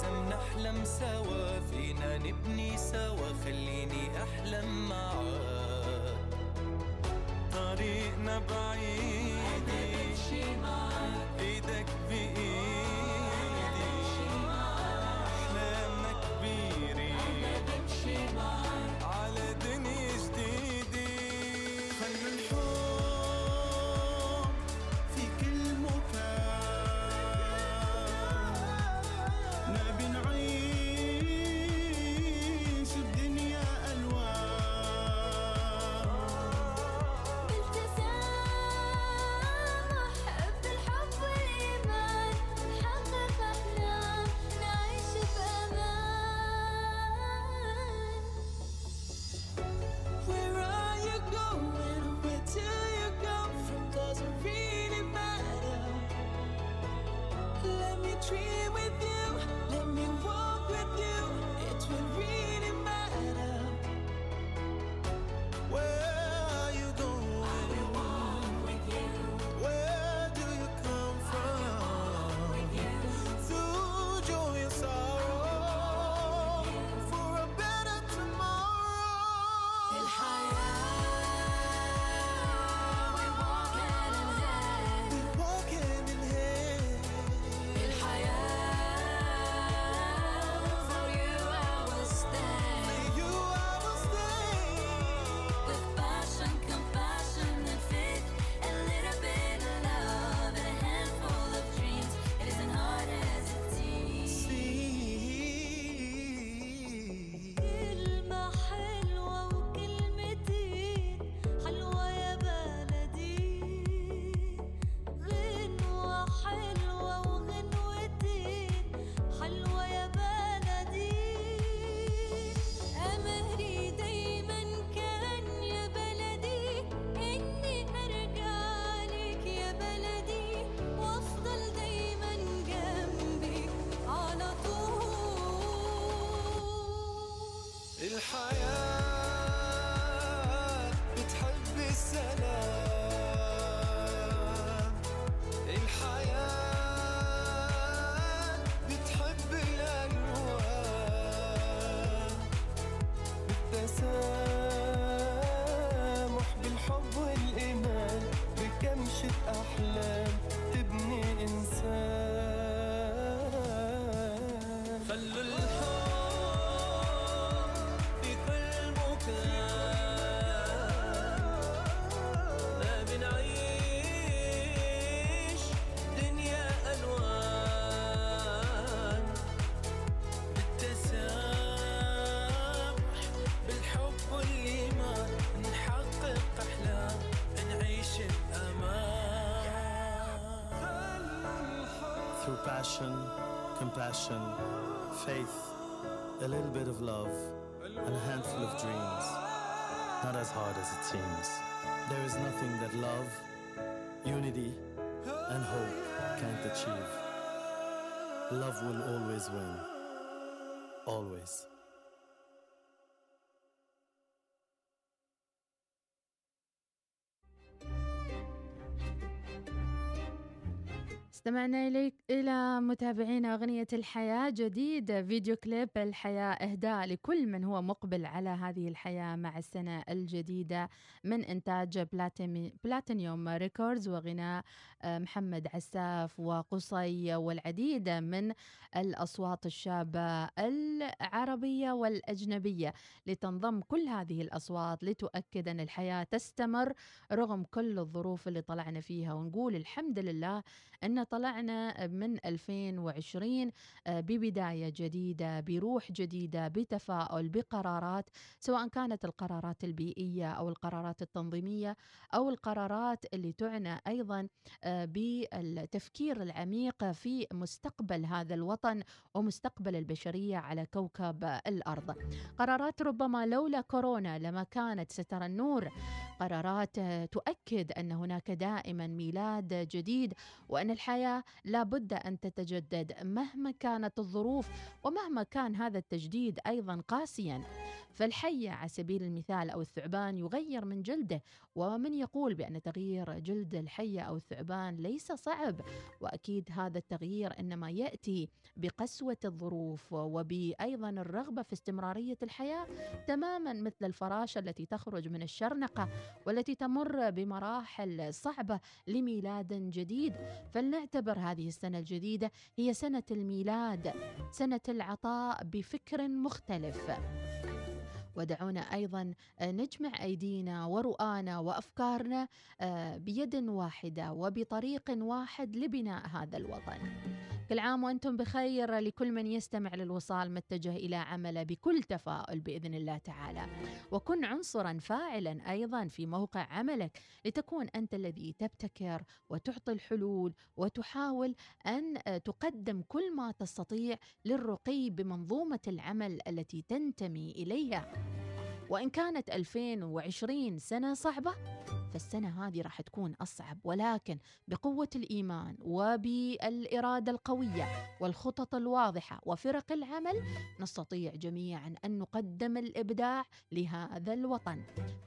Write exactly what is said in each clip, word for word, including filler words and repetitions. لازم نحلم سوا، فينا نبني سوا، خليني أحلم معاك. طريقنا بعيد، أنا بمشي معاك، إيدك بإيدي، أنا بمشي معاك، أحلامنا كبيرة، أنا بمشي معاك، على دنيا جديدة. Passion, compassion, faith, a little bit of love, and a handful of dreams. Not as hard as it seems. There is nothing that love, unity, and hope can't achieve. Love will always win. Always. استمعنا إليك إلى متابعينا أغنية الحياة جديد فيديو كليب الحياة، إهداء لكل من هو مقبل على هذه الحياة مع السنة الجديدة، من إنتاج بلاتينيوم ريكوردز وغناء محمد عساف وقصي والعديد من الأصوات الشابة العربية والأجنبية. لتنضم كل هذه الأصوات لتؤكد أن الحياة تستمر رغم كل الظروف اللي طلعنا فيها، ونقول الحمد لله أن طلعنا من ألفين وعشرين ببداية جديدة، بروح جديدة، بتفاؤل، بقرارات، سواء كانت القرارات البيئية أو القرارات التنظيمية أو القرارات اللي تعنى أيضا بالتفكير العميق في مستقبل هذا الوطن ومستقبل البشرية على كوكب الأرض. قرارات ربما لولا كورونا لما كانت سترى النور، قرارات تؤكد أن هناك دائما ميلاد جديد، وأن لأن الحياة لابد أن تتجدد مهما كانت الظروف ومهما كان هذا التجديد أيضا قاسيا. فالحي على سبيل المثال أو الثعبان يغير من جلده، ومن يقول بأن تغيير جلد الحية أو الثعبان ليس صعب، وأكيد هذا التغيير إنما يأتي بقسوة الظروف وبأيضا الرغبة في استمرارية الحياة، تماما مثل الفراشة التي تخرج من الشرنقة والتي تمر بمراحل صعبة لميلاد جديد. فلنعتبر هذه السنة الجديدة هي سنة الميلاد، سنة العطاء بفكر مختلف، ودعونا أيضا نجمع أيدينا ورؤانا وأفكارنا بيد واحدة وبطريق واحد لبناء هذا الوطن. كل عام وأنتم بخير لكل من يستمع للوصال، متجه إلى عمله بكل تفاؤل بإذن الله تعالى، وكن عنصرا فاعلا أيضا في موقع عملك لتكون أنت الذي تبتكر وتعطي الحلول وتحاول أن تقدم كل ما تستطيع للرقي بمنظومة العمل التي تنتمي إليها. وإن كانت ألفين وعشرين سنة صعبة، فالسنة هذه راح تكون أصعب، ولكن بقوة الإيمان وبالإرادة القوية والخطط الواضحة وفرق العمل نستطيع جميعا أن نقدم الإبداع لهذا الوطن.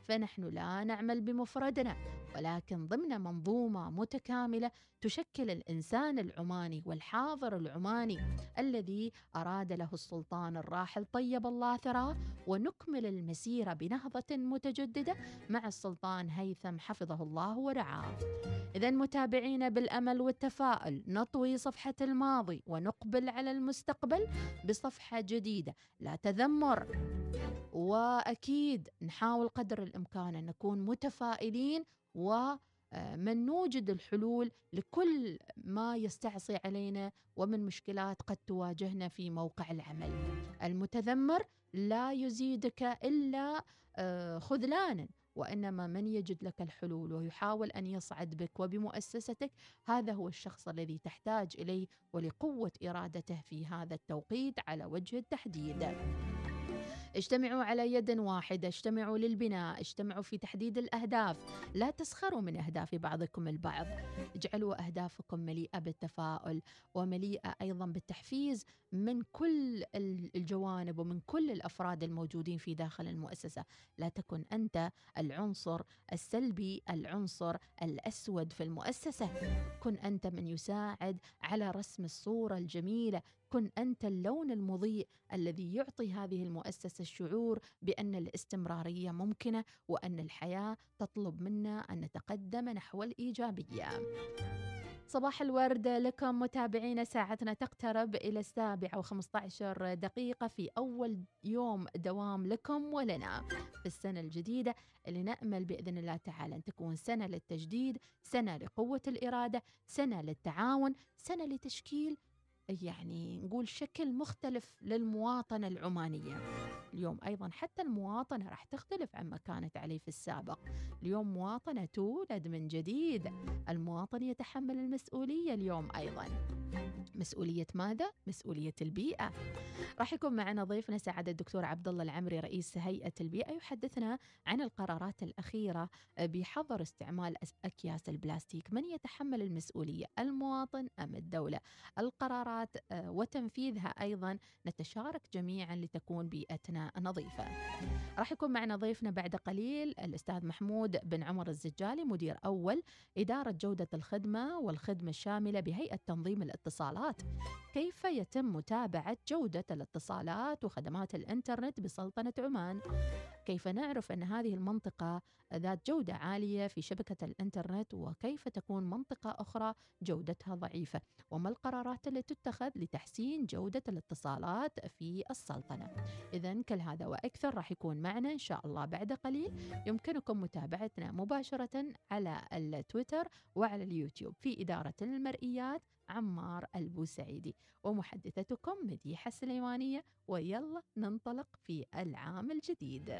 فنحن لا نعمل بمفردنا، ولكن ضمن منظومة متكاملة تشكل الإنسان العماني والحاضر العماني الذي أراد له السلطان الراحل طيب الله ثراه، ونكمل المسيرة بنهضة متجددة مع السلطان هيثم حفظه الله ورعاه. إذن متابعينا، بالأمل والتفاؤل نطوي صفحة الماضي ونقبل على المستقبل بصفحة جديدة لا تذمر، وأكيد نحاول قدر الإمكان أن نكون متفائلين ومن نوجد الحلول لكل ما يستعصي علينا ومن مشكلات قد تواجهنا في موقع العمل. المتذمر لا يزيدك إلا خذلانا، وإنما من يجد لك الحلول ويحاول أن يصعد بك وبمؤسستك هذا هو الشخص الذي تحتاج إليه ولقوة إرادته في هذا التوقيت على وجه التحديد. اجتمعوا على يد واحدة، اجتمعوا للبناء، اجتمعوا في تحديد الأهداف، لا تسخروا من أهداف بعضكم البعض، اجعلوا أهدافكم مليئة بالتفاؤل ومليئة أيضا بالتحفيز من كل الجوانب ومن كل الأفراد الموجودين في داخل المؤسسة. لا تكن أنت العنصر السلبي، العنصر الأسود في المؤسسة، كن أنت من يساعد على رسم الصورة الجميلة، كن أنت اللون المضيء الذي يعطي هذه المؤسسة الشعور بأن الاستمرارية ممكنة وأن الحياة تطلب منا أن نتقدم نحو الإيجابية. صباح الورد لكم متابعينا، ساعتنا تقترب إلى السابعة وخمسة عشر دقيقة في أول يوم دوام لكم ولنا في السنة الجديدة اللي نأمل بإذن الله تعالى أن تكون سنة للتجديد، سنة لقوة الإرادة، سنة للتعاون، سنة لتشكيل يعني نقول شكل مختلف للمواطنة العمانية. اليوم أيضا حتى المواطنة راح تختلف عما كانت عليه في السابق، اليوم مواطنة تولد من جديد، المواطن يتحمل المسؤولية اليوم أيضا. مسؤولية ماذا؟ مسؤولية البيئة. راح يكون معنا ضيفنا سعادة الدكتور عبد الله العمري رئيس هيئة البيئة، يحدثنا عن القرارات الأخيرة بحظر استعمال أكياس البلاستيك، من يتحمل المسؤولية، المواطن أم الدولة؟ القرارات وتنفيذها أيضا نتشارك جميعا لتكون بيئتنا نظيفة. راح يكون معنا ضيفنا بعد قليل الأستاذ محمود بن عمر الزجالي، مدير أول إدارة جودة الخدمة والخدمة الشاملة بهيئة تنظيم الاتصالات. كيف يتم متابعة جودة الاتصالات وخدمات الإنترنت بسلطنة عمان؟ كيف نعرف أن هذه المنطقة ذات جودة عالية في شبكة الإنترنت وكيف تكون منطقة أخرى جودتها ضعيفة؟ وما القرارات التي تتخذ لتحسين جودة الاتصالات في السلطنة؟ إذن كل هذا وأكثر راح يكون معنا إن شاء الله بعد قليل. يمكنكم متابعتنا مباشرة على التويتر وعلى اليوتيوب في إدارة المرئيات عمار البوسعيدي ومحدثتكم مديحة سليوانية، ويلا ننطلق في العام الجديد.